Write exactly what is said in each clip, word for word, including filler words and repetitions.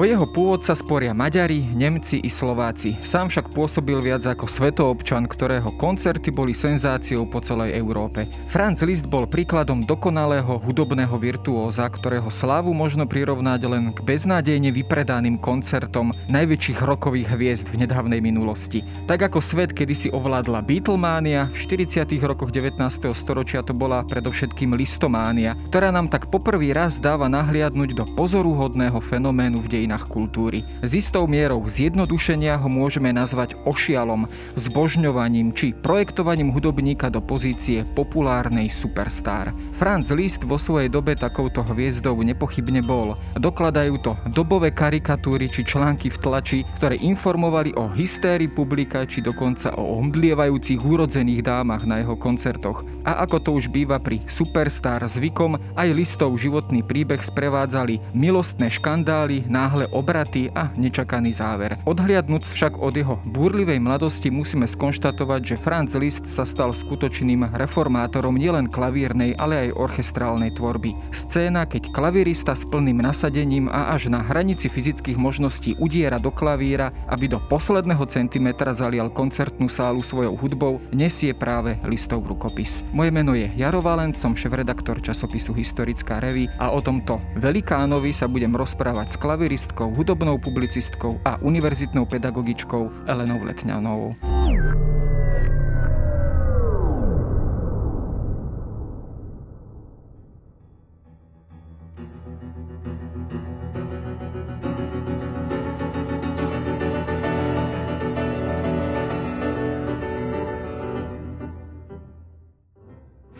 O jeho pôvod sa sporia Maďari, Nemci i Slováci. Sám však pôsobil viac ako svetoobčan, ktorého koncerty boli senzáciou po celej Európe. Franz Liszt bol príkladom dokonalého hudobného virtuóza, ktorého slávu možno prirovnať len k beznádejne vypredaným koncertom najväčších rockových hviezd v nedávnej minulosti. Tak ako svet kedysi ovládla Beatlemania, v štyridsiatych rokoch devätnásteho storočia to bola predovšetkým listománia, ktorá nám tak poprvý raz dáva nahliadnúť do pozoruhodného fenoménu v dejinách kultúry. S istou mierou zjednodušenia ho môžeme nazvať ošialom, zbožňovaním či projektovaním hudobníka do pozície populárnej superstar. Franz Liszt vo svojej dobe takouto hviezdou nepochybne bol. Dokladajú to dobové karikatúry či články v tlači, ktoré informovali o hystérii publika či dokonca o omdlievajúcich úrodzených dámach na jeho koncertoch. A ako to už býva pri superstar zvykom, aj Lisztov životný príbeh sprevádzali milostné škandály, náhle obraty a nečakaný záver. Odhliadnuc však od jeho búrlivej mladosti musíme skonštatovať, že Franz Liszt sa stal skutočným reformátorom nielen klavírnej, ale aj orchestrálnej tvorby. Scéna, keď klavírista s plným nasadením a až na hranici fyzických možností udiera do klavíra, aby do posledného centimetra zalial koncertnú sálu svojou hudbou, nesie práve Lisztov rukopis. Moje meno je Jaro Valent, som šéfredaktor časopisu Historická revue a o tomto velikánovi sa budem rozprávať s klaviristkou, hudobnou publicistkou a univerzitnou pedagogičkou Elenou Letňanovou.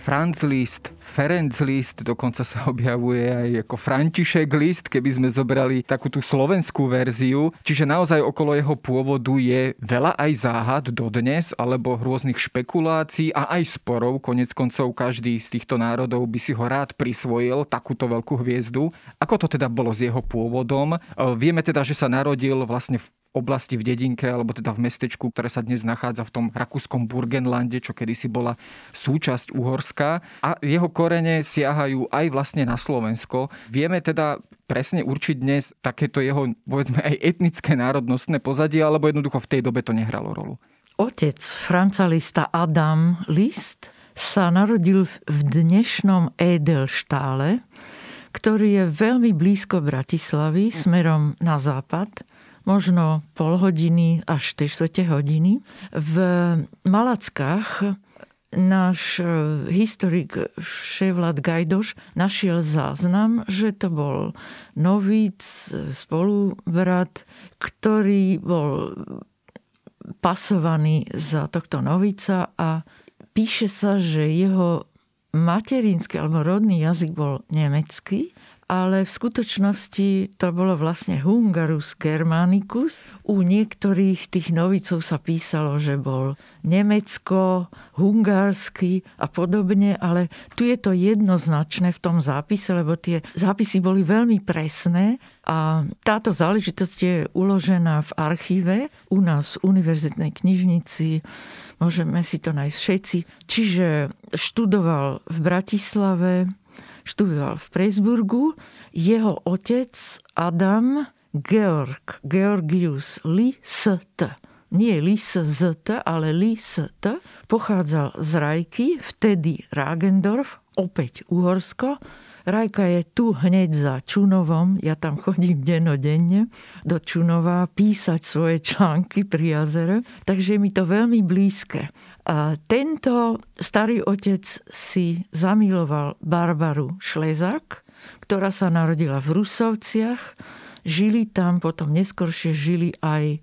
Franz Liszt, Ferenc Liszt, dokonca sa objavuje aj ako František Liszt, keby sme zobrali takú tú slovenskú verziu. Čiže naozaj okolo jeho pôvodu je veľa aj záhad dodnes, alebo rôznych špekulácií a aj sporov. Konec koncov každý z týchto národov by si ho rád prisvojil, takúto veľkú hviezdu. Ako to teda bolo s jeho pôvodom? Vieme teda, že sa narodil vlastne v oblasti, v dedinke, alebo teda v mestečku, ktoré sa dnes nachádza v tom rakúskom Burgenlande, čo kedysi bola súčasť Uhorska. A jeho korene siahajú aj vlastne na Slovensko. Vieme teda presne určiť dnes takéto jeho, povedzme, aj etnické národnostné pozadie, alebo jednoducho v tej dobe to nehralo rolu? Otec Franza Liszta, Adam Liszt, sa narodil v dnešnom Edelštále, ktorý je veľmi blízko Bratislavy, smerom na západ, možno pol hodiny až štvrte hodiny. V Malackách náš historik Ševlad Gajdoš našiel záznam, že to bol novíc, spolubrat, ktorý bol pasovaný za tohto novíca a píše sa, že jeho materinský alebo rodný jazyk bol nemecký, ale v skutočnosti to bolo vlastne Hungarus Germanicus. U niektorých tých novicov sa písalo, že bol nemecko, hungársky a podobne, ale tu je to jednoznačné v tom zápise, lebo tie zápisy boli veľmi presné a táto záležitosť je uložená v archíve u nás v univerzitnej knižnici. Môžeme si to nájsť všetci. Čiže študoval v Bratislave, študoval v Presburgu. Jeho otec Adam Georg Georgius Liszt, nie Liszt, ale Liszt, pochádzal z Rajky, vtedy Ragendorf, opäť Uhorsko. Rajka je tu hneď za Čunovom, ja tam chodím denodenne do Čunova písať svoje články pri jazere, takže je mi to veľmi blízke. A tento starý otec si zamiloval Barbaru Šlezák, ktorá sa narodila v Rusovciach, žili tam, potom neskoršie žili aj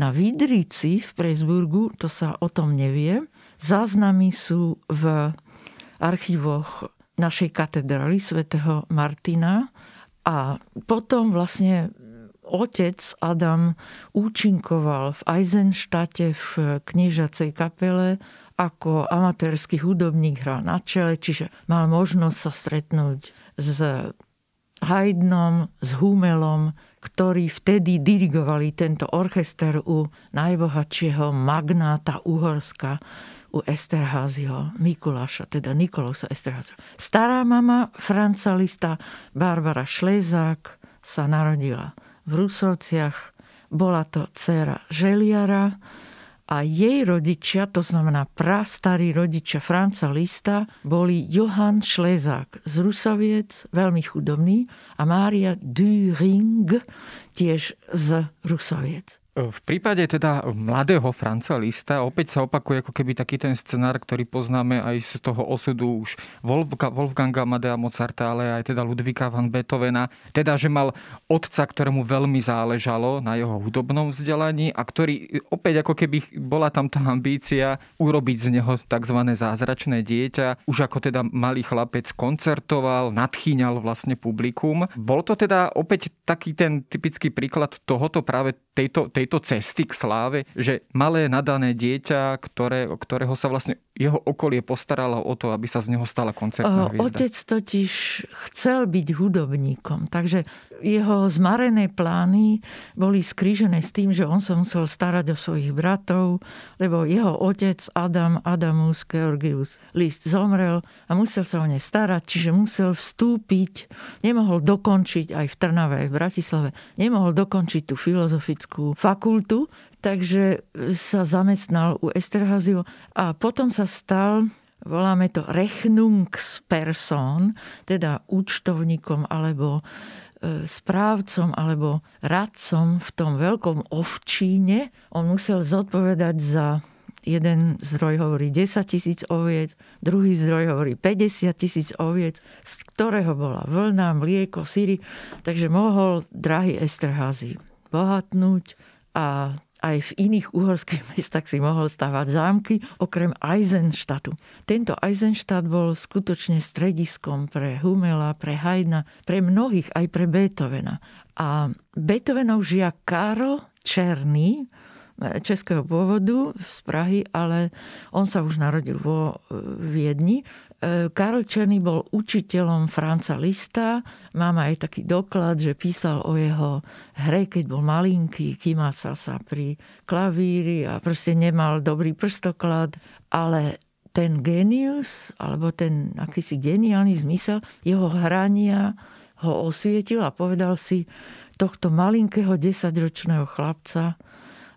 na Vidrici v Presburgu, to sa o tom nevie. Záznamy sú v archívoch našej katedrály svätého Martina a potom vlastne otec Adam účinkoval v Eisenštate v kniežacej kapele ako amatérsky hudobník, hral na čele, čiže mal možnosť sa stretnúť s Haydnom, s Humelom, ktorí vtedy dirigovali tento orchester u najbohatšieho magnáta Uhorska, u Esterházyho Mikuláša, teda Nikolósa Esterházyho. Stará mama Franza Liszta, Barbara Šlezák, sa narodila v Rusovciach. Bola to dcéra želiara a jej rodičia, to znamená prastarí rodičia Franza Liszta, boli Johann Šlezák z Rusoviec, veľmi chudobný, a Mária Düring tiež z Rusoviec. V prípade teda mladého Franza Liszta opäť sa opakuje ako keby taký ten scenár, ktorý poznáme aj z toho osudu už Wolfganga Amadea Mozarta, ale aj teda Ludvíka van Beethovena. Teda, že mal otca, ktorému veľmi záležalo na jeho hudobnom vzdelaní a ktorý opäť ako keby bola tam tá ambícia urobiť z neho tzv. Zázračné dieťa. Už ako teda malý chlapec koncertoval, nadchýňal vlastne publikum. Bol to teda opäť taký ten typický príklad tohoto práve tejto tejto cesty k sláve, že malé nadané dieťa, ktoré, ktorého sa vlastne jeho okolie postaralo o to, aby sa z neho stala koncertná hviezda. Otec totiž chcel byť hudobníkom, takže jeho zmarené plány boli skrížené s tým, že on sa musel starať o svojich bratov, lebo jeho otec Adam Adamus Georgius Liszt zomrel a musel sa o ne starať, čiže musel vstúpiť, nemohol dokončiť aj v Trnave, aj v Bratislave, nemohol dokončiť tú filozofickú fakultu, takže sa zamestnal u Esterházyho a potom sa stal, voláme to Rechnungsperson, teda účtovníkom alebo správcom alebo radcom v tom veľkom ovčíne. On musel zodpovedať za, jeden zdroj hovorí desaťtisíc oviec, druhý zdroj hovorí päťdesiattisíc oviec, z ktorého bola vlna, mlieko, syry, takže mohol drahý Esterházy bohatnúť a aj v iných uhorských mestách si mohol stavať zámky, okrem Eisenstadtu. Tento Eisenstadt bol skutočne strediskom pre Hummela, pre Haydna, pre mnohých, aj pre Beethovena. A Beethovenov žiak Carl Czerny, českého pôvodu z Prahy, ale on sa už narodil vo Viedni. Karl Czerny bol učiteľom Franza Liszta. Mám aj taký doklad, že písal o jeho hre, keď bol malinký, kymacal sa pri klavíri a proste nemal dobrý prstoklad. Ale ten genius, alebo ten akýsi geniálny zmysel jeho hrania ho osvietil a povedal si, tohto malinkého desaťročného chlapca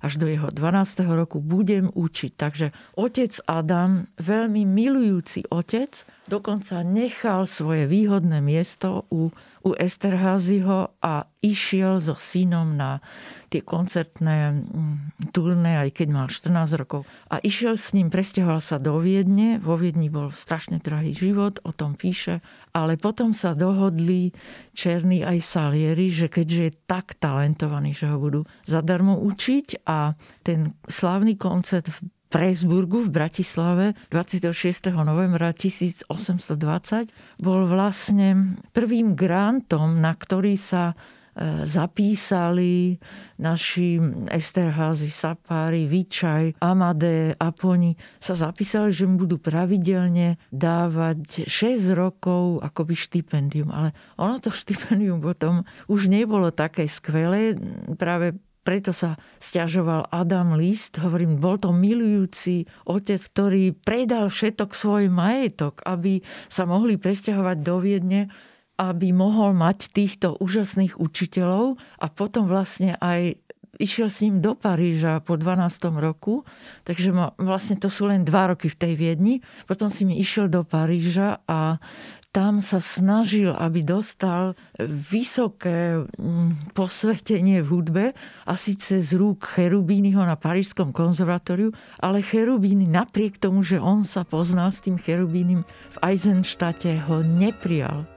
až do jeho dvanásteho roku budem učiť. Takže otec Adam, veľmi milujúci otec, dokonca nechal svoje výhodné miesto u, u Esterházyho a išiel so synom na tie koncertné turné, aj keď mal štrnásť rokov. A išiel s ním, presťahoval sa do Viedne. Vo Viedni bol strašne drahý život, o tom píše. Ale potom sa dohodli Černý aj Salieri, že keďže je tak talentovaný, že ho budú zadarmo učiť. A ten slávny koncert v Presburgu v Bratislave dvadsiateho šiesteho novembra tisícosemstodvadsať bol vlastne prvým grantom, na ktorý sa zapísali naši Esterházy, Sapari, Vichaj, Amadé, Aponi, sa zapísali, že mu budú pravidelne dávať šesť rokov akoby štipendium. Ale ono to štipendium potom už nebolo také skvelé, práve preto sa sťažoval Adam Liszt. Hovorím, bol to milujúci otec, ktorý predal všetok svoj majetok, aby sa mohli presťahovať do Viedne, aby mohol mať týchto úžasných učiteľov a potom vlastne aj išiel s ním do Paríža po dvanástom roku, takže ma, vlastne to sú len dva roky v tej Viedni. Potom si mi išiel do Paríža a tam sa snažil, aby dostal vysoké posvetenie v hudbe a síce z rúk Cherubínyho na Parížskom konzervatóriu, ale Cherubíny napriek tomu, že on sa poznal s tým Cherubínym, v Eisenstadte ho neprijal.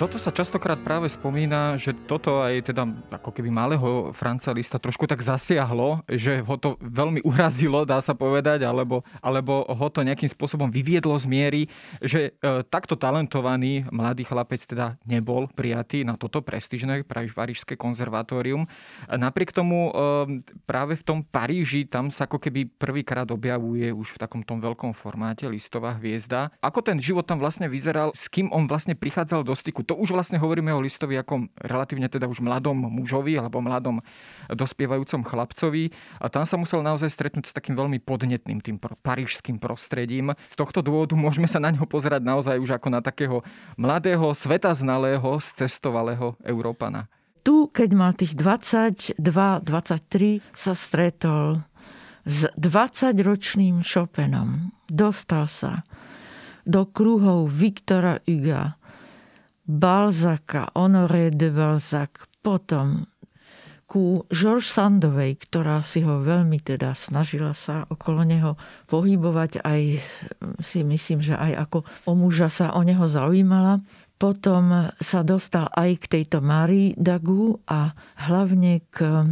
Toto sa častokrát práve spomína, že toto aj teda ako keby malého Franza Liszta trošku tak zasiahlo, že ho to veľmi urazilo, dá sa povedať, alebo, alebo ho to nejakým spôsobom vyviedlo z miery, že e, takto talentovaný mladý chlapec teda nebol prijatý na toto prestížne parížske konzervatórium. Napriek tomu e, práve v tom Paríži tam sa ako keby prvýkrát objavuje už v takom tom veľkom formáte Lisztová hviezda. Ako ten život tam vlastne vyzeral, s kým on vlastne prichádzal do styku? to už vlastne hovoríme o Lisztovi ako relatívne teda už mladom mužovi alebo mladom dospievajúcom chlapcovi. A tam sa musel naozaj stretnúť s takým veľmi podnetným tým parížským prostredím. Z tohto dôvodu môžeme sa na ňo pozerať naozaj už ako na takého mladého, svetaznalého, scestovalého Európana. Tu, keď mal tých dvadsaťdva dvadsaťtri, sa stretol s dvadsaťročným Chopinom. Dostal sa do kruhov Viktora Huga, Balzaca, Honoré de Balzac, potom ku George Sandovej, ktorá si ho veľmi teda snažila sa okolo neho pohybovať, aj si myslím, že aj ako o muža sa o neho zaujímala. Potom sa dostal aj k tejto Marie d'Agoult a hlavne k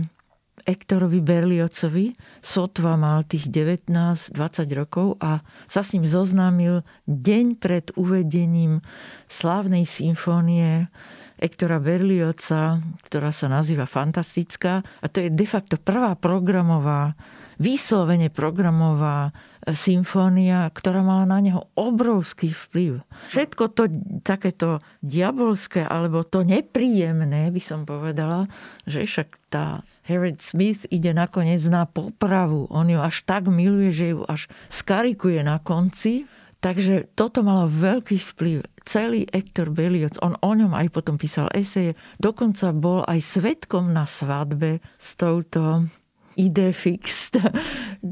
Hectorovi Berliozovi. Sotva mal tých devätnásť dvadsať rokov a sa s ním zoznámil deň pred uvedením slávnej symfónie Hectora Berlioza, ktorá sa nazýva Fantastická. A to je de facto prvá programová, výslovene programová symfónia, ktorá mala na neho obrovský vplyv. Všetko to takéto diabolské, alebo to nepríjemné, by som povedala, že však tá Harriet Smith ide nakoniec na popravu. On ju až tak miluje, že ju až skarikuje na konci. Takže toto malo veľký vplyv. Celý Hector Berlioz, on o ňom aj potom písal eseje, dokonca bol aj svedkom na svadbe s touto ide fix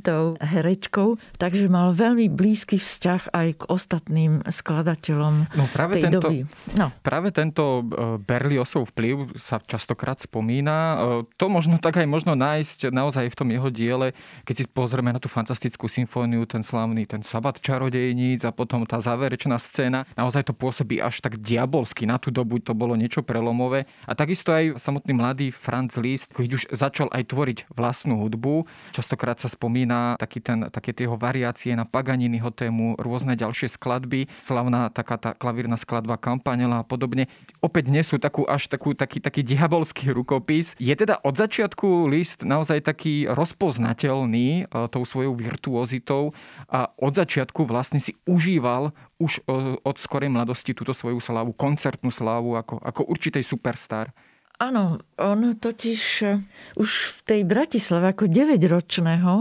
tou herečkou, takže mal veľmi blízky vzťah aj k ostatným skladateľom no, práve tej tento, doby. No. Práve tento Berliozov vplyv sa častokrát spomína. To možno tak aj možno nájsť naozaj v tom jeho diele, keď si pozrieme na tú fantastickú symfóniu, ten slávny, ten sabat čarodejníc a potom tá záverečná scéna. Naozaj to pôsobí až tak diabolsky. Na tú dobu to bolo niečo prelomové. A takisto aj samotný mladý Franz Liszt, keď už začal aj tvoriť vlastnú hudbu. Častokrát sa spomína taký ten, také tie jeho variácie na Paganiniho tému, rôzne ďalšie skladby, slavná taká tá klavírna skladba Campanella a podobne. Opäť nesú takú až takú, taký, taký diabolský rukopis. Je teda od začiatku Liszt naozaj taký rozpoznateľný tou svojou virtuozitou a od začiatku vlastne si užíval už od skorej mladosti túto svoju slávu, koncertnú slávu ako, ako určitej superstar. Áno, on totiž už v tej Bratislave ako deväťročného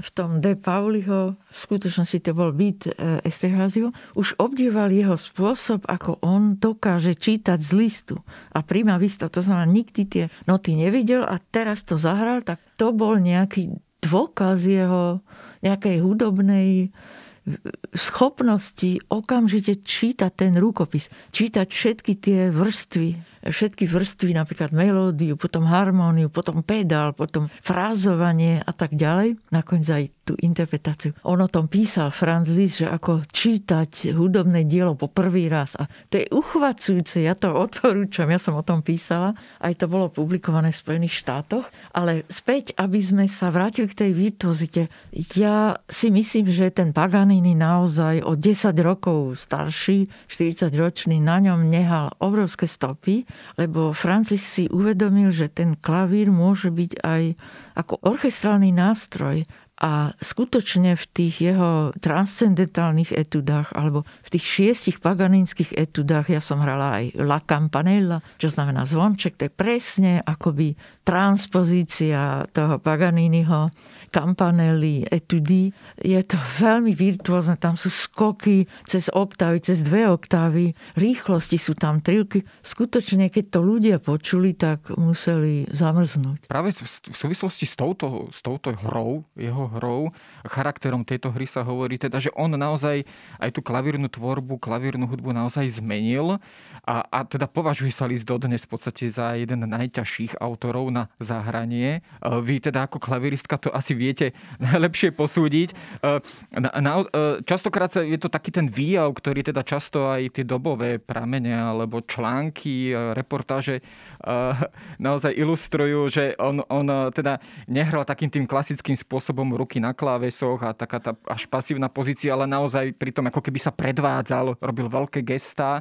v tom De Pauliho, v skutočnosti to bol byt Esterházyho, už obdíval jeho spôsob, ako on dokáže čítať z listu. A prima vista, to znamená, nikdy tie noty nevidel a teraz to zahral, tak to bol nejaký dôkaz jeho nejakej hudobnej schopnosti okamžite čítať ten rukopis, čítať všetky tie vrstvy, všetky vrstvy, napríklad melódiu, potom harmóniu, potom pedál, potom frázovanie a tak ďalej. Nakoniec aj tú interpretáciu. On o tom písal Franz Liszt, že ako čítať hudobné dielo po prvý raz. A to je uchvacujúce, ja to odporúčam, ja som o tom písala, aj to bolo publikované v Spojených štátoch, ale späť, aby sme sa vrátili k tej virtuozite. Ja si myslím, že ten Paganini naozaj o desať rokov starší, štyridsaťročný, na ňom nehal obrovské stopy, lebo Francis si uvedomil, že ten klavír môže byť aj ako orchestrálny nástroj. A skutočne v tých jeho transcendentálnych etudách alebo v tých šiestich paganínskych etudách, ja som hrala aj La Campanella, čo znamená zvonček, to je presne akoby transpozícia toho Paganiniho Campanelli etudy. Je to veľmi virtuózne, tam sú skoky cez oktávy, cez dve oktávy, rýchlosti sú tam trilky. Skutočne, keď to ľudia počuli, tak museli zamrznúť. Práve v súvislosti s touto, s touto hrou, jeho hrou, charakterom tejto hry sa hovorí teda, že on naozaj aj tú klavírnu tvorbu, klavírnu hudbu naozaj zmenil a, a teda považuje sa Liszt dodnes v podstate za jeden z najťažších autorov na zahranie. Vy teda ako klavíristka to asi viete najlepšie posúdiť. Na, na, častokrát je to taký ten výjav, ktorý teda často aj tie dobové pramene alebo články, reportáže naozaj ilustrujú, že on, on teda nehral takým tým klasickým spôsobom ruky na klávesoch a taká tá až pasívna pozícia, ale naozaj pri tom, ako keby sa predvádzal, robil veľké gestá,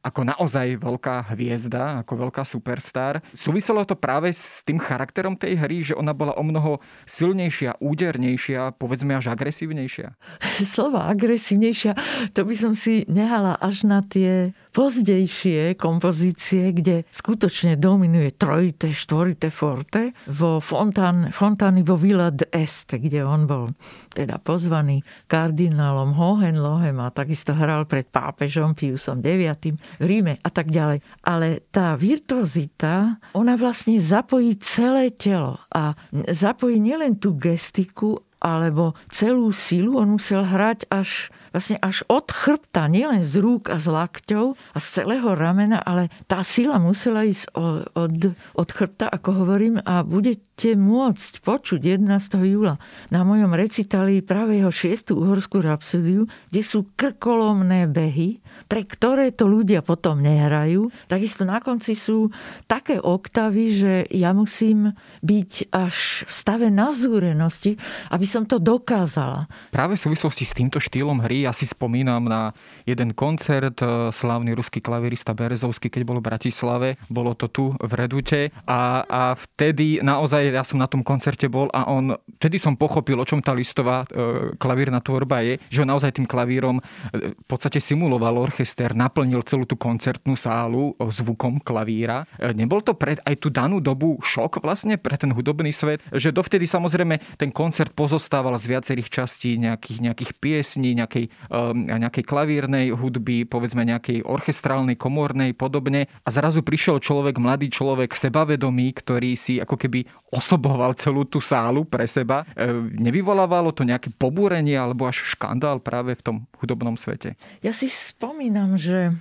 ako naozaj veľká hviezda, ako veľká superstar. Súviselo to práve s tým charakterom tej hry, že ona bola omnoho silnejšia, údernejšia, povedzme až agresívnejšia? Slova agresívnejšia, to by som si nehala až na tie pozdejšie kompozície, kde skutočne dominuje trojité, štvorité forte vo Fontán, Fontány vo Villa d'Este, kde on bol teda pozvaný kardinálom Hohenlohem a takisto hral pred pápežom Piusom deviatym v Ríme a tak ďalej. Ale tá virtuozita, ona vlastne zapojí celé telo a zapojí nielen tú gestiku, alebo celú silu, on musel hrať až, vlastne až od chrbta, nielen z rúk a z lakťov a z celého ramena, ale tá sila musela ísť od, od, od chrbta, ako hovorím, a budete môcť počuť jedenásteho júla na mojom recitali práve jeho šiestu uhorskú rapsódiu, kde sú krkolomné behy, pre ktoré to ľudia potom nehrajú. Takisto na konci sú také oktavy, že ja musím byť až v stave nazúrenosti, aby som to dokázala. Práve v súvislosti s týmto štýlom hry ja si spomínam na jeden koncert, slávny ruský klavirista Berezovský, keď bol v Bratislave, bolo to tu v Redute a, a vtedy naozaj ja som na tom koncerte bol a on, vtedy som pochopil, o čom tá listová e, klavírna tvorba je, že naozaj tým klavírom v podstate simuloval orchester, naplnil celú tú koncertnú sálu zvukom klavíra. E, nebol to pred aj tú danú dobu šok vlastne pre ten hudobný svet, že dovtedy samozrejme ten koncert pozostával z viacerých častí nejakých, nejakých piesní, nejakej, um, nejakej klavírnej hudby, povedzme nejakej orchestrálnej, komornej, podobne. A zrazu prišiel človek, mladý človek, sebavedomý, ktorý si ako keby osoboval celú tú sálu pre seba. E, nevyvolávalo to nejaké pobúrenie alebo až škandál práve v tom hudobnom svete? Ja si spomínam, že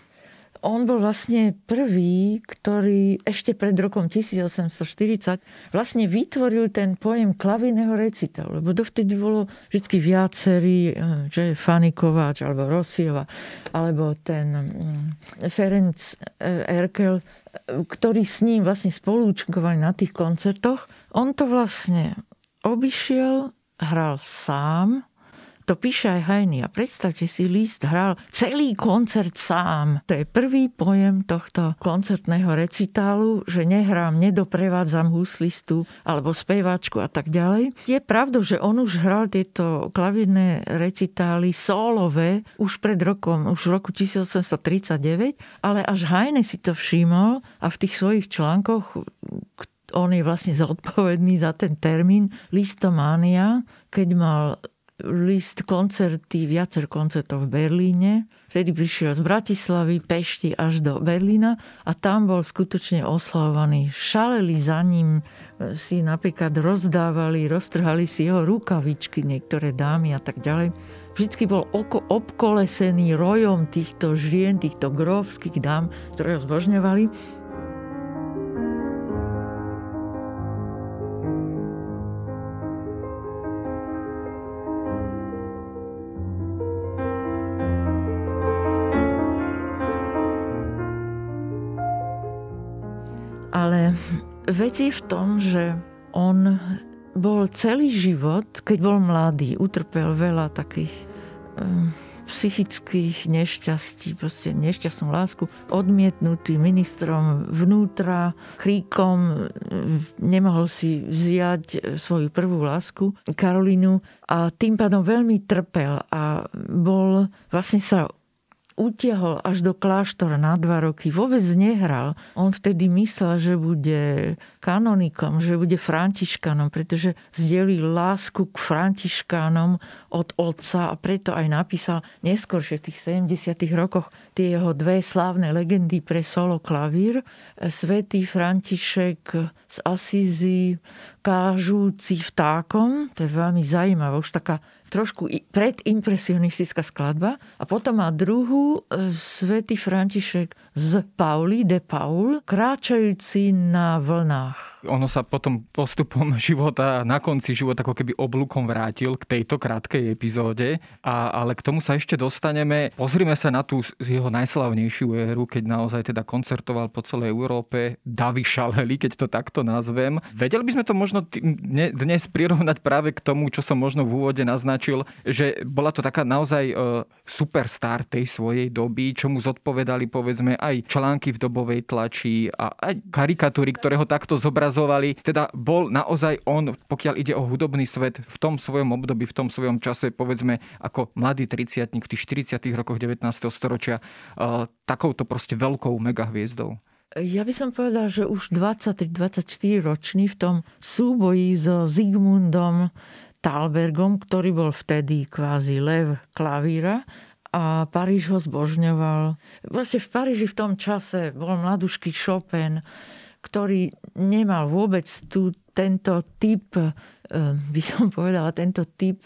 on bol vlastne prvý, ktorý ešte pred rokom tisíc osemsto štyridsať vlastne vytvoril ten pojem klavírneho recitalu, lebo dovtedy bolo vždy viacerí, že Fanikováč alebo Rosiova, alebo ten Ferenc Erkel, ktorý s ním vlastne spolúčinkovali na tých koncertoch. On to vlastne obišiel, hral sám. To píše aj Heine. A predstavte si, Liszt hral celý koncert sám. To je prvý pojem tohto koncertného recitálu, že nehrám, nedoprevádzam huslistu alebo speváčku a tak ďalej. Je pravdou, že on už hral tieto klavírne recitály sólové už pred rokom, už v roku tisíc osemsto tridsaťdeväť, ale až Heine si to všimol a v tých svojich článkoch, on je vlastne zodpovedný za ten termín Lisztomania, keď mal Liszt koncerty, viacer koncertov v Berlíne. Vtedy prišiel z Bratislavy, Pešti až do Berlína a tam bol skutočne oslavovaný. Šaleli za ním, si napríklad rozdávali, roztrhali si jeho rukavičky, niektoré dámy a tak ďalej. Vždycky bol oko obkolesený rojom týchto žien, týchto grófskych dám, ktoré ho zbožňovali. Ale vec je v tom, že on bol celý život, keď bol mladý, utrpel veľa takých um, psychických nešťastí, proste nešťastnú lásku, odmietnutý ministrom vnútra, kríkom, nemohol si vziať svoju prvú lásku, Karolínu, a tým pádom veľmi trpel a bol vlastne sa utiahol až do kláštora na dva roky. Vôbec nehral. On vtedy myslel, že bude kanonikom, že bude františkánom, pretože vzdelil lásku k františkánom od otca a preto aj napísal neskôršie v tých sedemdesiatych rokoch tie jeho dve slávne legendy pre solo klavír. Svätý František z Asízy kážúci vtákom. To je veľmi zaujímavé. Už taká trošku predimpresionistická skladba. A potom má druhú Svätý František z Pauli, de Paul, kráčajúci na vlnách. Ono sa potom postupom života, na konci života, ako keby oblúkom vrátil k tejto krátkej epizóde. A, ale k tomu sa ešte dostaneme. Pozrime sa na tú jeho najslavnejšiu éru, keď naozaj teda koncertoval po celej Európe. Davy šaleli, keď to takto nazvem. Vedeli by sme to možno možno dnes prirovnať práve k tomu, čo som možno v úvode naznačil, že bola to taká naozaj superstar tej svojej doby, čo mu zodpovedali povedzme aj články v dobovej tlači a aj karikatúry, ktoré ho takto zobrazovali. Teda bol naozaj on, pokiaľ ide o hudobný svet, v tom svojom období, v tom svojom čase, povedzme ako mladý tridsiatnik v tých štyridsiatych rokoch devätnásteho storočia, takouto proste veľkou megahviezdou. Ja by som povedal, že už dvadsaťtri dvadsaťštyri roční v tom súboji so Sigismundom Thalbergom, ktorý bol vtedy kvázi lev klavíra, a Paríž ho zbožňoval. Vlastne v Paríži v tom čase bol mladušký Chopin, ktorý nemal vôbec tú, tento typ, by som povedala, tento typ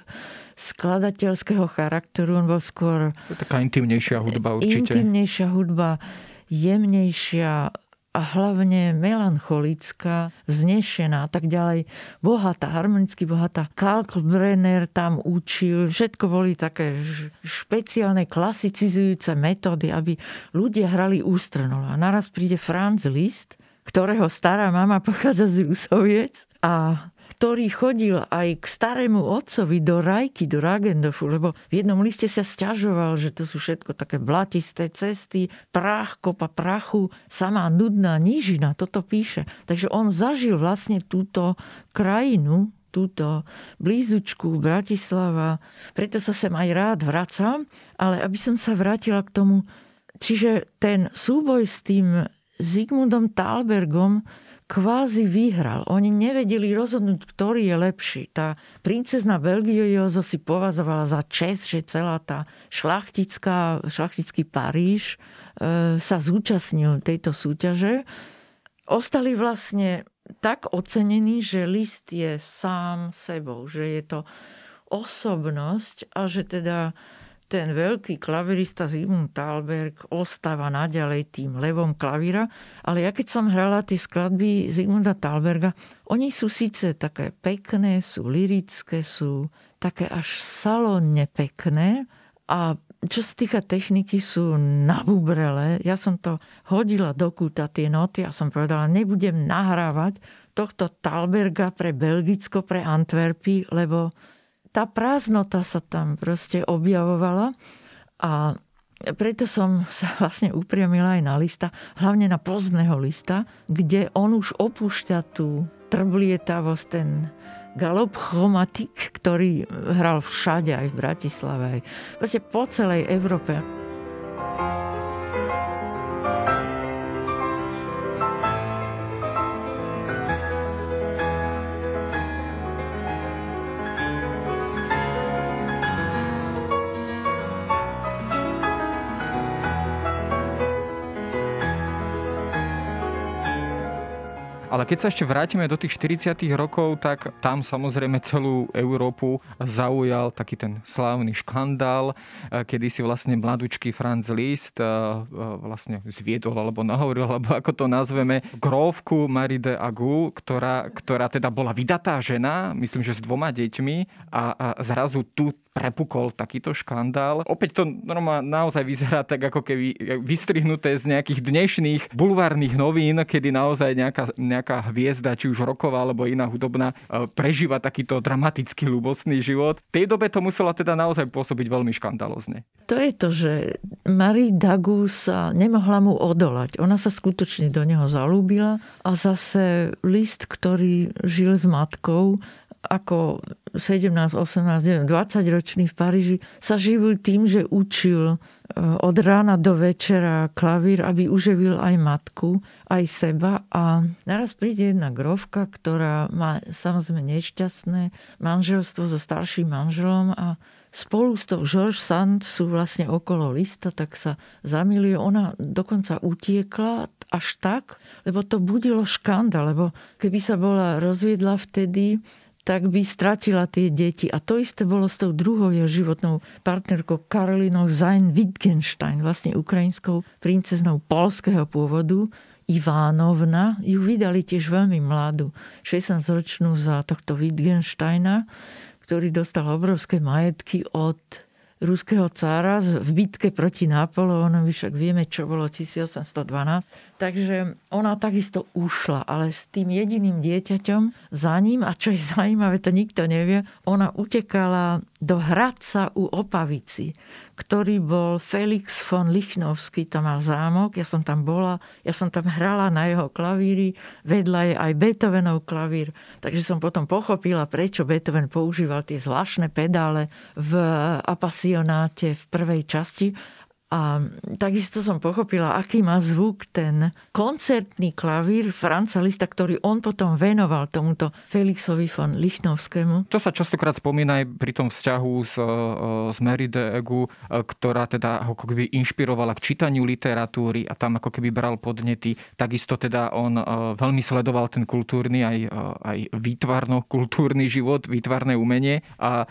skladateľského charakteru. On bol skôr... Taká intimnejšia hudba určite. Intimnejšia hudba, jemnejšia a hlavne melancholická, vznešená a tak ďalej. Bohatá, harmonicky bohatá. Kalkbrenner tam učil. Všetko boli také špeciálne klasicizujúce metódy, aby ľudia hrali ústrnolo. A naraz príde Franz Liszt, ktorého stará mama pochádza z Rusoviec a ktorý chodil aj k starému otcovi do Rajky, do Ragendorfu, lebo v jednom liste sa sťažoval, že to sú všetko také blatisté cesty, prach, kopa prachu, samá nudná nížina, toto píše. Takže on zažil vlastne túto krajinu, túto blízučku Bratislava, preto sa sem aj rád vracam, ale aby som sa vrátila k tomu, čiže ten súboj s tým Sigismundom Thalbergom kvázi vyhral. Oni nevedeli rozhodnúť, ktorý je lepší. Tá princezna Belgiojozo si považovala za čest, že celá tá šlachtická, šlachtický Paríž e, sa zúčastnil tejto súťaže. Ostali vlastne tak ocenení, že Liszt je sám sebou, že je to osobnosť a že teda ten veľký klavirista Sigismund Thalberg ostáva naďalej tým levom klavíra, ale ja keď som hrala tie skladby Sigismunda Thalberga, oni sú síce také pekné, sú lirické, sú také až salónne pekné a čo sa týka techniky, sú nabubrele. Ja som to hodila do kúta, tie noty, a som povedala, nebudem nahrávať tohto Thalberga pre Belgicko, pre Antwerpy, lebo tá prázdnota sa tam proste objavovala a preto som sa vlastne upriamila aj na Lista, hlavne na pozdného Lista, kde on už opúšťa tú trblietavosť, ten galop chromatik, ktorý hral všade, aj v Bratislave, aj vlastne po celej Európe. Ale keď sa ešte vrátime do tých štyridsiatych rokov, tak tam samozrejme celú Európu zaujal taký ten slávny škandál, kedy si vlastne mladučký Franz Liszt vlastne zviedol, alebo nahovoril, alebo ako to nazveme, grófku Marie d'Agoult, ktorá, ktorá teda bola vydatá žena, myslím, že s dvoma deťmi a, a zrazu tu prepukol takýto škandál. Opäť to normálne naozaj vyzerá tak, ako keby vystrihnuté z nejakých dnešných bulvárnych novín, kedy naozaj nejaká, nejaká hviezda, či už roková, alebo iná hudobná, prežíva takýto dramatický ľubostný život. V tej dobe to musela teda naozaj pôsobiť veľmi škandalózne. To je to, že Marie d'Agoult sa nemohla mu odolať. Ona sa skutočne do neho zalúbila a zase Liszt, ktorý žil s matkou, ako sedemnásť, osemnásť, dvadsať ročný v Paríži, sa živil tým, že učil od rána do večera klavír, aby uživil aj matku, aj seba. A naraz príde jedna grófka, ktorá má samozrejme nešťastné manželstvo so starším manželom a spolu s tou George Sand sú vlastne okolo Lista, tak sa zamiluje. Ona dokonca utiekla až tak, lebo to budilo škandál, lebo keby sa bola rozviedla vtedy, tak by stratila tie deti. A to isté bolo s tou druhou životnou partnerkou Carolynou zu Sayn-Wittgenstein, vlastne ukrajinskou princeznou poľského pôvodu, Ivánovna. Ju vydali tiež veľmi mladú, šestnásťročnú za tohto Wittgensteina, ktorý dostal obrovské majetky od ruského cára v bitke proti Napoleónovi, však vieme, čo bolo tisíc osemsto dvanásť. Takže ona takisto ušla, ale s tým jediným dieťaťom za ním, a čo je zaujímavé, to nikto nevie, ona utekala do Hradca u Opavici, ktorý bol Felix von Lichnovský, tam mal zámok, ja som tam bola, ja som tam hrala na jeho klavíri, vedľa je aj Beethovenov klavír, takže som potom pochopila, prečo Beethoven používal tie zvláštne pedále v Apasionáte v prvej časti. A takisto som pochopila, aký má zvuk ten koncertný klavír Franza Liszta, ktorý on potom venoval tomuto Felixovi von Lichnovskému. To sa častokrát spomína aj pri tom vzťahu s, s Marie d'Agoult, ktorá teda ho ako keby inšpirovala k čítaniu literatúry a tam ako keby bral podnety. Takisto teda on veľmi sledoval ten kultúrny aj, aj výtvarno-kultúrny život, výtvarné umenie. A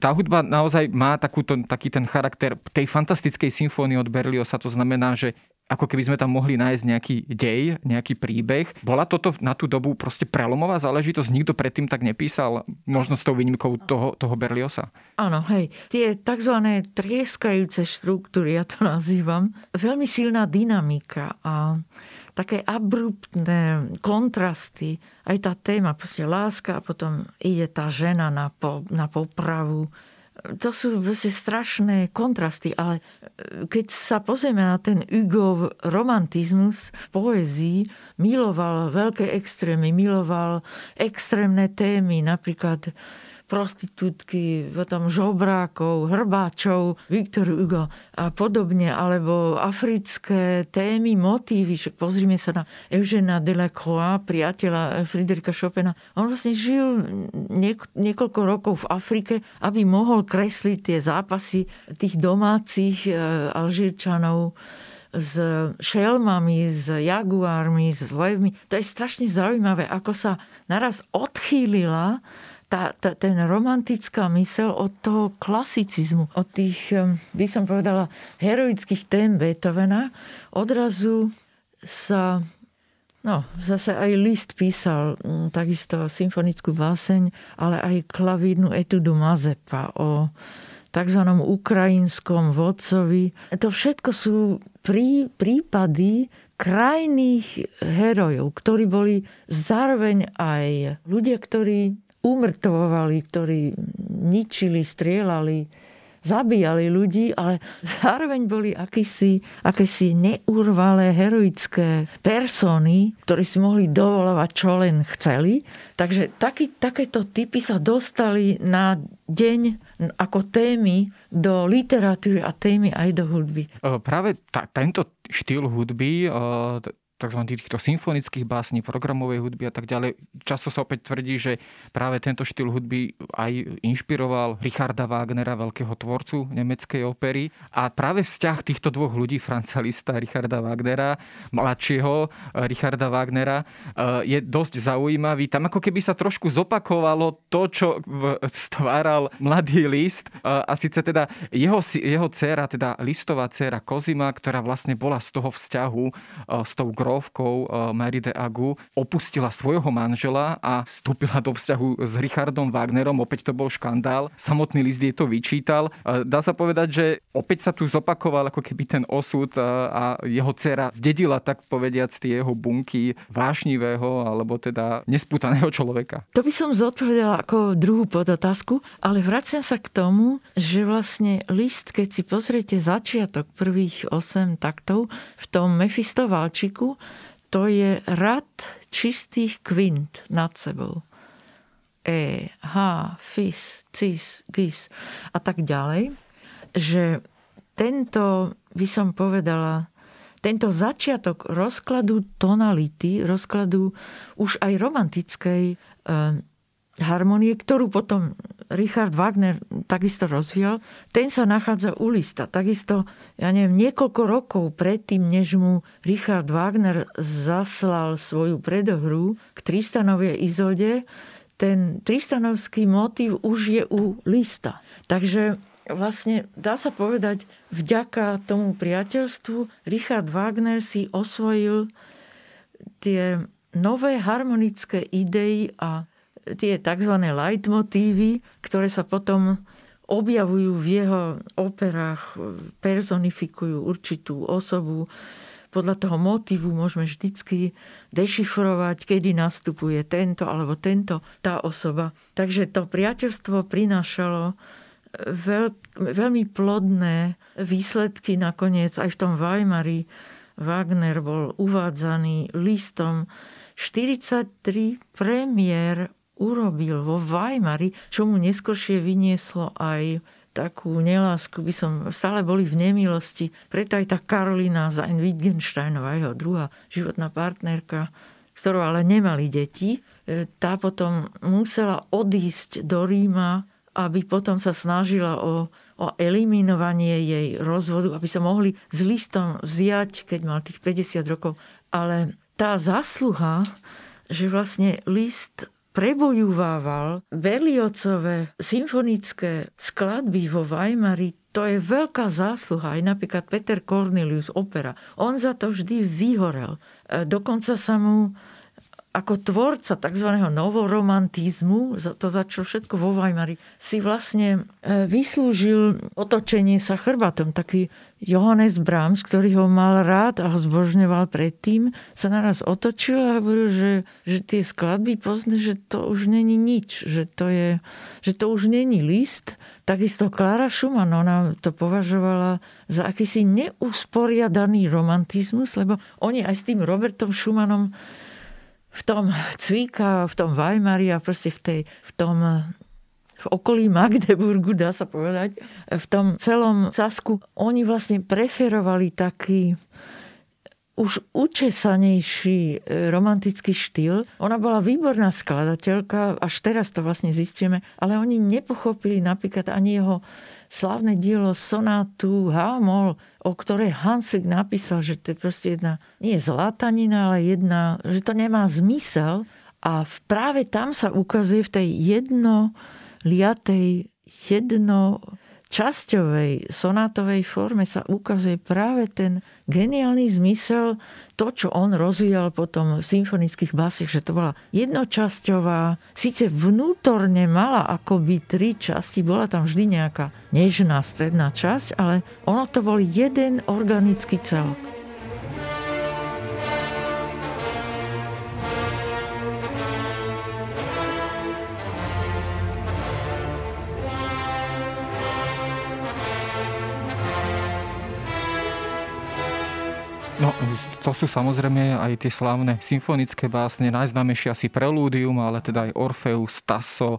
tá hudba naozaj má takúto, taký ten charakter tej fantastickej symfónie od Berlioza, to znamená, že ako keby sme tam mohli nájsť nejaký dej, nejaký príbeh. Bola toto na tú dobu proste prelomová záležitosť? Nikto predtým tak nepísal, možno s tou výnimkou toho, toho Berlioza? Áno, hej. Tie tzv. Trieskajúce štruktúry, ja to nazývam, veľmi silná dynamika a také abruptné kontrasty. Aj tá téma, proste láska a potom ide tá žena na, po, na popravu. To sú vlastne strašné kontrasty, ale keď sa pozrieme na ten Hugov romantizmus v poézii, miloval veľké extrémy, miloval extrémne témy, napríklad prostitútky, potom žobrákov, hrbáčov, Victor Hugo a podobne, alebo africké témy, motívy. Však pozrime sa na Eugéna Delacroix, priateľa Frédérika Chopina. On vlastne žil niek- niekoľko rokov v Afrike, aby mohol kresliť tie zápasy tých domácich Alžírčanov s šelmami, s jaguármi, s levmi. To je strašne zaujímavé, ako sa naraz odchýlila Tá, tá, ten romantická myseľ od toho klasicizmu, od tých, by som povedala, heroických tém Beethovena, odrazu sa, no, zase aj Liszt písal takisto symfonickú báseň, ale aj klavírnu etudu Mazepa o takzvanom ukrajinskom vodcovi. To všetko sú prí, prípady krajných herojov, ktorí boli zároveň aj ľudia, ktorí umrtvovali, ktorí ničili, strieľali, zabíjali ľudí, ale zároveň boli akýsi, akýsi neurvalé, heroické persony, ktorí si mohli dovolovať, čo len chceli. Takže taký, takéto typy sa dostali na deň ako témy do literatúry a témy aj do hudby. Práve ta, tento štýl hudby... T- takzvaných týchto symfonických básní, programovej hudby a tak ďalej. Často sa opäť tvrdí, že práve tento štýl hudby aj inšpiroval Richarda Wagnera, veľkého tvorcu nemeckej opery. A práve vzťah týchto dvoch ľudí, Franza Liszta a Richarda Wagnera, mladšieho Richarda Wagnera, je dosť zaujímavý. Tam ako keby sa trošku zopakovalo to, čo stváral mladý Liszt. A síce teda jeho, jeho dcéra, teda Lisztová dcéra Cosima, ktorá vlastne bola z toho vzťahu s tou grófkou Marie d'Agoult, opustila svojho manžela a vstúpila do vzťahu s Richardom Wagnerom. Opäť to bol škandál. Samotný Liszt jej to vyčítal. Dá sa povedať, že opäť sa tu zopakoval ako keby ten osud a jeho dcéra zdedila, tak povediac, tie jeho bunky vášnivého alebo teda nespútaného človeka. To by som zodpovedala ako druhú podotázku, ale vraciam sa k tomu, že vlastne Liszt, keď si pozriete začiatok prvých osem taktov v tom Mefistovalčiku, to je rad čistých kvint nad sebou. E, H, Fis, Cis, Gis a tak ďalej. Že tento, by som povedala, tento začiatok rozkladu tonality, rozkladu už aj romantickej e, harmonie, ktorú potom Richard Wagner takisto rozvíjal, ten sa nachádza u Liszta. Takisto, ja neviem, niekoľko rokov predtým, než mu Richard Wagner zaslal svoju predohru k Tristanovej Izode, ten tristanovský motív už je u Liszta. Takže vlastne dá sa povedať, vďaka tomu priateľstvu Richard Wagner si osvojil tie nové harmonické idei a tie tzv. Leitmotívy, ktoré sa potom objavujú v jeho operách, personifikujú určitú osobu. Podľa toho motívu môžeme vždycky dešifrovať, kedy nastupuje tento alebo tento, tá osoba. Takže to priateľstvo prinášalo veľ, veľmi plodné výsledky nakoniec. Aj v tom Weimari Wagner bol uvádzaný listom. štyridsaťtri premiér urobil vo Weimari, čo mu neskôršie vynieslo aj takú nelásku, by som stále boli v nemilosti. Preto aj tá Carolyna Sayn-Wittgensteinová, jeho druhá životná partnerka, ktorou ale nemali deti, tá potom musela odísť do Ríma, aby potom sa snažila o, o eliminovanie jej rozvodu, aby sa mohli s listom vziať, keď mal tých päťdesiat rokov. Ale tá zásluha, že vlastne list prebojúvával Berliozové symfonické skladby vo Weimari, to je veľká zásluha. Aj napríklad Peter Cornelius opera. On za to vždy vyhorel. Dokonca sa mu ako tvorca tzv. Novoromantizmu, to začalo všetko vo Weimari, si vlastne vyslúžil otočenie sa chrbátom. Taký Johannes Brahms, ktorý ho mal rád a ho zbožňoval predtým, sa naraz otočil a hovoril, že, že tie skladby pozne, že to už není nič, že to, je, že to už není list. Takisto Clara Schumann, ona to považovala za akýsi neusporiadaný romantizmus, lebo oni aj s tým Robertom Schumannom v tom Cvíka, v tom Weimari a proste v, tej, v tom v okolí Magdeburgu, dá sa povedať, v tom celom Sasku, oni vlastne preferovali taký už učesanejší romantický štýl. Ona bola výborná skladateľka, až teraz to vlastne zistíme, ale oni nepochopili napríklad ani jeho slávne dielo sonátu H-moll, o ktorej Hansik napísal, že to je proste jedna, nie zlatanina, ale jedna, že to nemá zmysel. A práve tam sa ukazuje v tej jedno liatej, jedno časťovej sonátovej forme sa ukazuje práve ten geniálny zmysel, to, čo on rozvíjal potom v symfonických basiach, že to bola jednočasťová, síce vnútorne mala akoby tri časti, bola tam vždy nejaká nežná stredná časť, ale ono to bol jeden organický celok. No, to sú samozrejme aj tie slávne symfonické básne, najznámejšie asi Prelúdium, ale teda aj Orfeus, Tasso,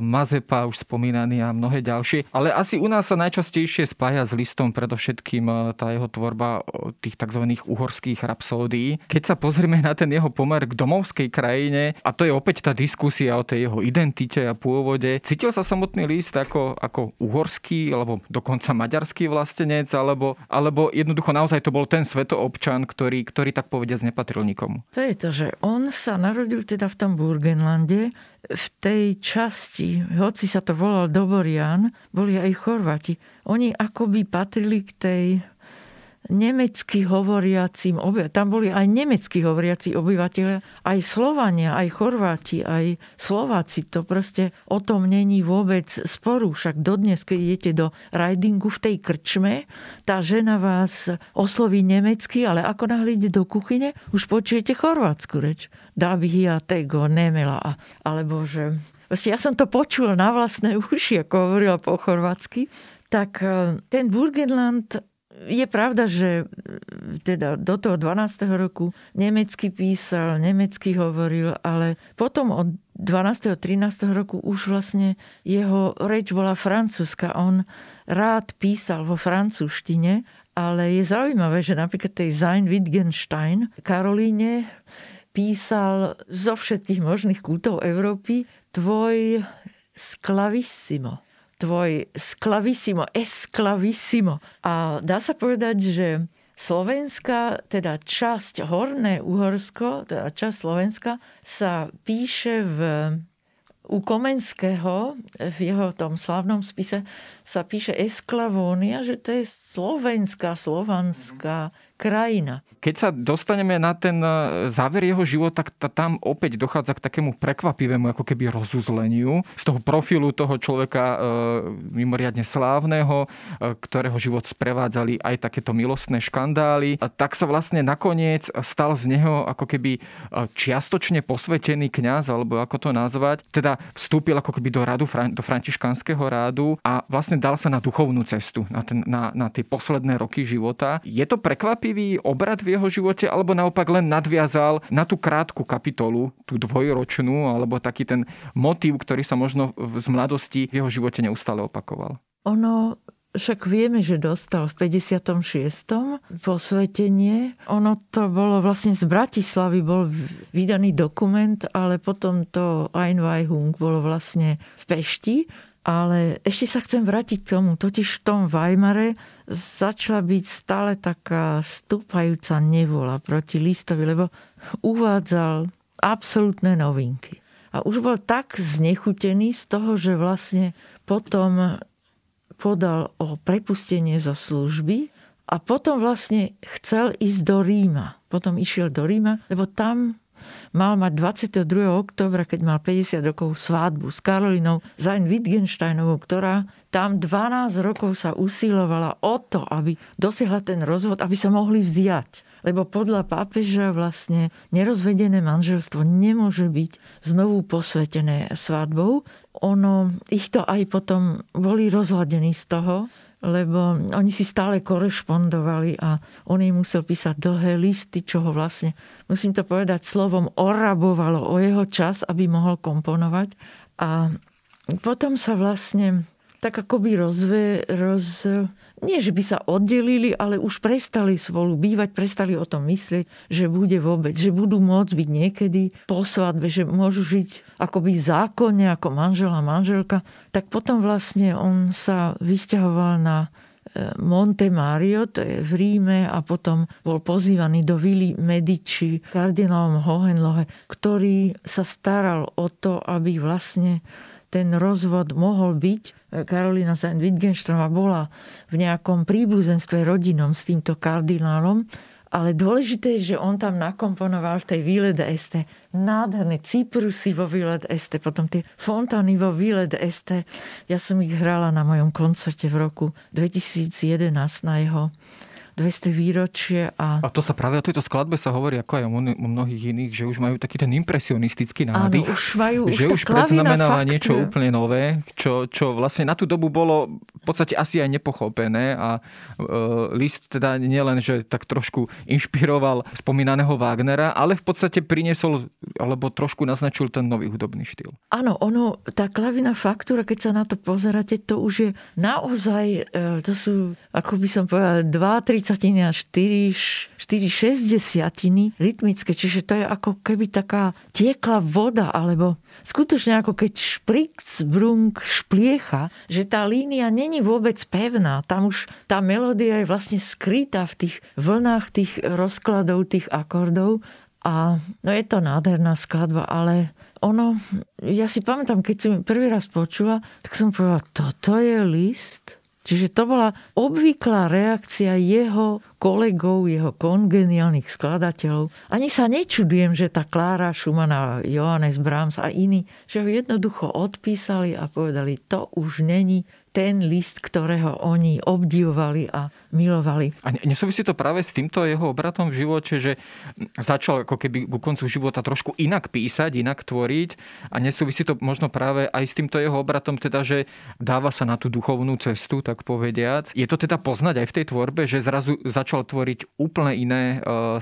Mazepa, už spomínaný a mnohé ďalšie. Ale asi u nás sa najčastejšie spája s listom predovšetkým tá jeho tvorba tých tzv. Uhorských rapsódií. Keď sa pozrieme na ten jeho pomer k domovskej krajine, a to je opäť tá diskusia o tej jeho identite a pôvode, cítil sa samotný list ako, ako uhorský, alebo dokonca maďarský vlastenec, alebo, alebo jednoducho naozaj to bol ten svetoobčan, občan, ktorý, ktorý tak povediac nepatril nikomu. To je to, že on sa narodil teda v tom Burgenlande, v tej časti, hoci sa to volal Doborian, boli aj Chorváti. Oni akoby patrili k tej nemecky hovoriacím obyvateľom. Tam boli aj nemecky hovoriaci obyvateľia, aj Slovania, aj Chorváti, aj Slováci. To proste o tom není vôbec sporu. Však dodnes, keď idete do rajdingu v tej krčme, tá žena vás osloví nemecky, ale ako náhle ide do kuchyne, už počujete chorvátsku reč. Dábihia tego nemela. Alebo že... Ja som to počula na vlastné uši, ako hovorila po chorvátsky. Tak ten Burgenland... Je pravda, že teda do toho dvanásteho roku nemecky písal, nemecky hovoril, ale potom od dvanásteho a trinásteho roku už vlastne jeho reč bola francúzska. On rád písal vo francúzštine, ale je zaujímavé, že napríklad tej Sayn-Wittgenstein Karolíne písal zo všetkých možných kútov Európy tvoj sklavissimo. tvoj sklavissimo, esklavissimo. A dá sa povedať, že Slovenska, teda časť Horné Uhorsko, teda časť Slovenska, sa píše v, u Komenského, v jeho tom slavnom spise, sa píše Esklavónia, že to je slovenská, slovanská krajina. Keď sa dostaneme na ten záver jeho života, tak tam opäť dochádza k takému prekvapivému ako keby rozuzleniu z toho profilu toho človeka mimoriadne slávneho, ktorého život sprevádzali aj takéto milostné škandály. A tak sa vlastne nakoniec stal z neho ako keby čiastočne posvetený kňaz, alebo ako to nazvať. Teda vstúpil ako keby do radu, do františkánskeho rádu a vlastne dal sa na duchovnú cestu, na, ten, na, na tie posledné roky života. Je to prekvapivý obrad v jeho živote, alebo naopak len nadviazal na tú krátku kapitolu, tú dvojročnú, alebo taký ten motív, ktorý sa možno z mladosti v jeho živote neustále opakoval? Ono, však vieme, že dostal v päťdesiatom šiestom posvetenie. Ono to bolo vlastne z Bratislavy, bol vydaný dokument, ale potom to Einweihung bolo vlastne v Pešti. Ale ešte sa chcem vrátiť k tomu. Totiž v tom Weimare začala byť stále taká stúpajúca nevola proti Lisztovi, lebo uvádzal absolútne novinky. A už bol tak znechutený z toho, že vlastne potom podal o prepustenie zo služby a potom vlastne chcel ísť do Ríma. Potom išiel do Ríma, lebo tam mal mať dvadsiateho druhého októbra, keď mal päťdesiat rokov, svadbu s Karolinou Sayn-Wittgensteinovou, ktorá tam dvanásť rokov sa usilovala o to, aby dosiahla ten rozvod, aby sa mohli vziať. Lebo podľa pápeža vlastne nerozvedené manželstvo nemôže byť znovu posvetené svadbou. Ono, ich to aj potom boli rozladení z toho, lebo oni si stále korešpondovali a on jej musel písať dlhé listy, čo ho vlastne, musím to povedať, slovom orabovalo o jeho čas, aby mohol komponovať. A potom sa vlastne tak akoby rozve, roz, nie, že by sa oddelili, ale už prestali spolu bývať, prestali o tom myslieť, že bude vôbec, že budú môcť byť niekedy po svadbe, že môžu žiť akoby zákonne, ako manžel a manželka. Tak potom vlastne on sa vysťahoval na Monte Mario, to je v Ríme, a potom bol pozývaný do Vili Medici kardinálom Hohenlohe, ktorý sa staral o to, aby vlastne ten rozvod mohol byť. Karolína Sayn-Wittgensteinová bola v nejakom príbuzenstve rodinom s týmto kardinálom, ale dôležité je, že on tam nakomponoval v tej Ville d'Este nádherné cyprusy vo Ville d'Este, potom tie fontány vo Ville d'Este. Ja som ich hrala na mojom koncerte v roku dvetisíc jedenásť na jeho dvesté výročie. A... a to sa práve o tejto skladbe sa hovorí, ako aj o mnohých iných, že už majú taký ten impresionistický nádych. Áno, už majú, že už, už predznamenáva niečo úplne nové, čo, čo vlastne na tú dobu bolo v podstate asi aj nepochopené. A e, Liszt teda nielen, že tak trošku inšpiroval spomínaného Wagnera, ale v podstate priniesol, alebo trošku naznačil ten nový hudobný štýl. Áno, ono, tá klavírna faktúra, keď sa na to pozeráte, to už je naozaj, e, to sú, ako by som povedala, dva, tri a štyri šesťdesiatiny rytmické, čiže to je ako keby taká tiekla voda, alebo skutočne ako keď špricbrung špliecha, že tá línia není vôbec pevná. Tam už tá melódia je vlastne skrytá v tých vlnách, tých rozkladov, tých akordov. A no je to nádherná skladba, ale ono, ja si pamätám, keď som prvý raz počula, tak som povedala, toto je Liszt. Čiže to bola obvyklá reakcia jeho kolegov, jeho kongeniálnych skladateľov. Ani sa nečudujem, že tá Clara Schumann, Johannes Brahms a iní, že ho jednoducho odpísali a povedali, to už není ten Liszt, ktorého oni obdivovali a milovali. A nesúvisí to práve s týmto jeho obratom v živote, že začal ako keby ku koncu života trošku inak písať, inak tvoriť, a nesúvisí to možno práve aj s týmto jeho obratom, teda, že dáva sa na tú duchovnú cestu, tak povediac. Je to teda poznať aj v tej tvorbe, že zrazu začal tvoriť úplne iné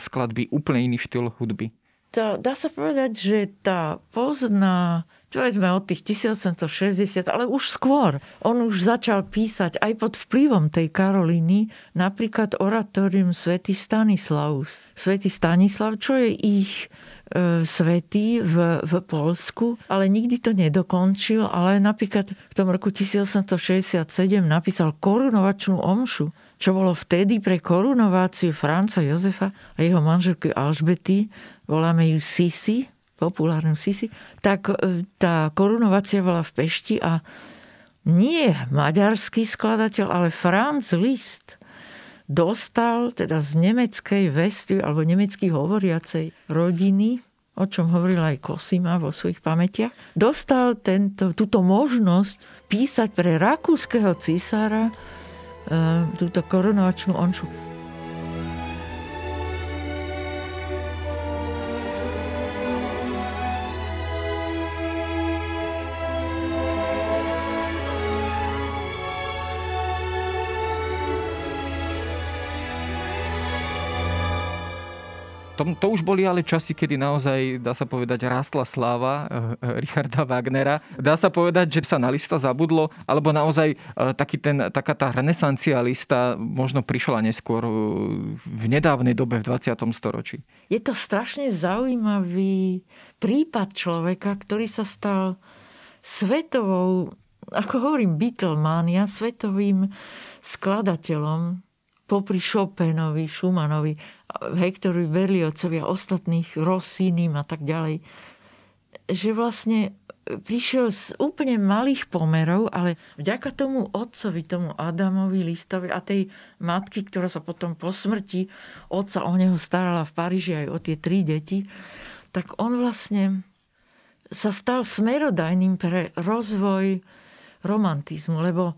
skladby, úplne iný štýl hudby? To, dá sa povedať, že tá pozná... Čo sme od tých tisíc osemsto šesťdesiat, ale už skôr. On už začal písať aj pod vplyvom tej Karolíny, napríklad oratórium Svätý Stanislaus. Svätý Stanislav, čo je ich e, svätý v, v Poľsku, ale nikdy to nedokončil, ale napríklad v tom roku tisíc osemsto šesťdesiatsedem napísal korunovačnú omšu, čo bolo vtedy pre korunováciu Franca Jozefa a jeho manželky Alžbety, voláme ju Sisi, populárnu Sisi, tak tá korunovácia bola v Pešti a nie maďarský skladateľ, ale Franz Liszt dostal teda z nemeckej vesty alebo nemecky hovoriacej rodiny, o čom hovorila aj Cosima vo svojich pamätiach, dostal tento, túto možnosť písať pre rakúskeho císara e, túto korunovačnú onču. To už boli ale časy, kedy naozaj, dá sa povedať, rástla sláva Richarda Wagnera. Dá sa povedať, že sa na Liszta zabudlo, alebo naozaj taký ten, taká tá renesancia Liszta možno prišla neskôr v nedávnej dobe, v dvadsiatom storočí. Je to strašne zaujímavý prípad človeka, ktorý sa stal svetovou, ako hovorím, Beatlemania, svetovým skladateľom popri Chopinovi, Schumannovi, Hectorovi Berliozovi a ostatných, Rossinim a tak ďalej. Že vlastne prišiel z úplne malých pomerov, ale vďaka tomu otcovi, tomu Adamovi Lisztovi a tej matky, ktorá sa potom po smrti otca o neho starala v Paríži aj o tie tri deti, tak on vlastne sa stal smerodajným pre rozvoj romantizmu, lebo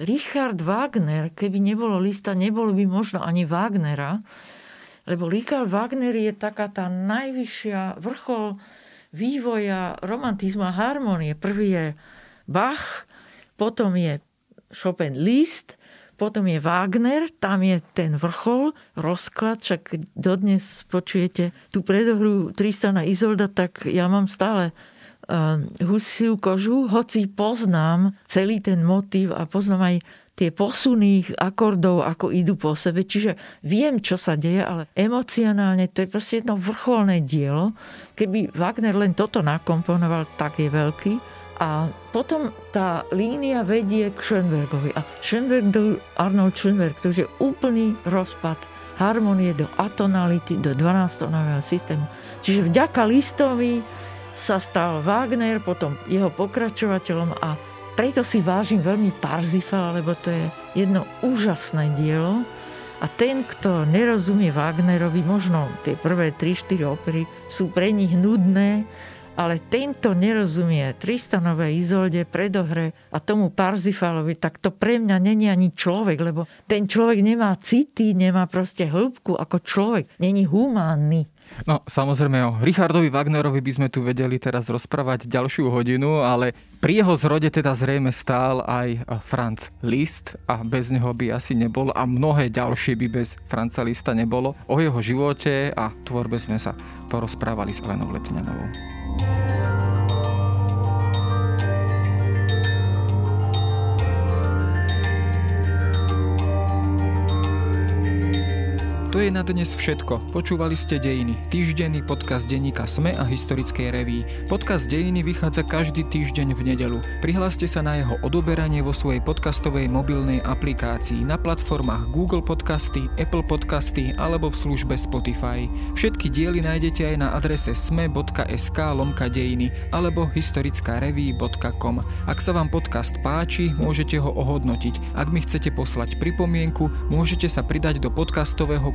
Richard Wagner, keby nebolo Liszta, nebol by možno ani Wagnera, lebo Richard Wagner je taká tá najvyššia vrchol vývoja romantizmu a harmonie. Prvý je Bach, potom je Chopin Liszt, potom je Wagner, tam je ten vrchol, rozklad, však dodnes počujete tú predohru Tristana Isolda, tak ja mám stále husiu kožu, hoci poznám celý ten motív a poznám aj tie posuny akordov, ako idú po sebe. Čiže viem, čo sa deje, ale emocionálne to je proste jedno vrcholné dielo. Keby Wagner len toto nakomponoval, tak je veľký. A potom tá línia vedie k Schönbergovi. A Schönberg do Arnold Schönberg, to je úplný rozpad harmonie do atonality, do dvanásťtonového systému. Čiže vďaka Lisztovi sa stal Wagner, potom jeho pokračovateľom, a preto si vážim veľmi Parzifala, lebo to je jedno úžasné dielo a ten, kto nerozumie Wagnerovi, možno tie prvé tri štyri opery sú pre nich nudné, ale tento nerozumie Tristanovej Izolde, predohre a tomu Parzifalovi, tak to pre mňa není ani človek, lebo ten človek nemá city, nemá proste hĺbku ako človek, není humánny. No, samozrejme, o Richardovi Wagnerovi by sme tu vedeli teraz rozprávať ďalšiu hodinu, ale pri jeho zrode teda zrejme stál aj Franz Liszt a bez neho by asi nebol a mnohé ďalšie by bez Franza Liszta nebolo. O jeho živote a tvorbe sme sa porozprávali s Elenou Letňanovou. To je na dnes všetko. Počúvali ste Dejiny, týždenný podcast denníka SME a Historickej reví. Podcast Dejiny vychádza každý týždeň v nedeľu. Prihláste sa na jeho odoberanie vo svojej podcastovej mobilnej aplikácii na platformách Google Podcasty, Apple Podcasty alebo v službe Spotify. Všetky diely nájdete aj na adrese sme.sk lomka dejiny alebo historickareví bodka com. Ak sa vám podcast páči, môžete ho ohodnotiť. Ak mi chcete poslať pripomienku, môžete sa pridať do podcastového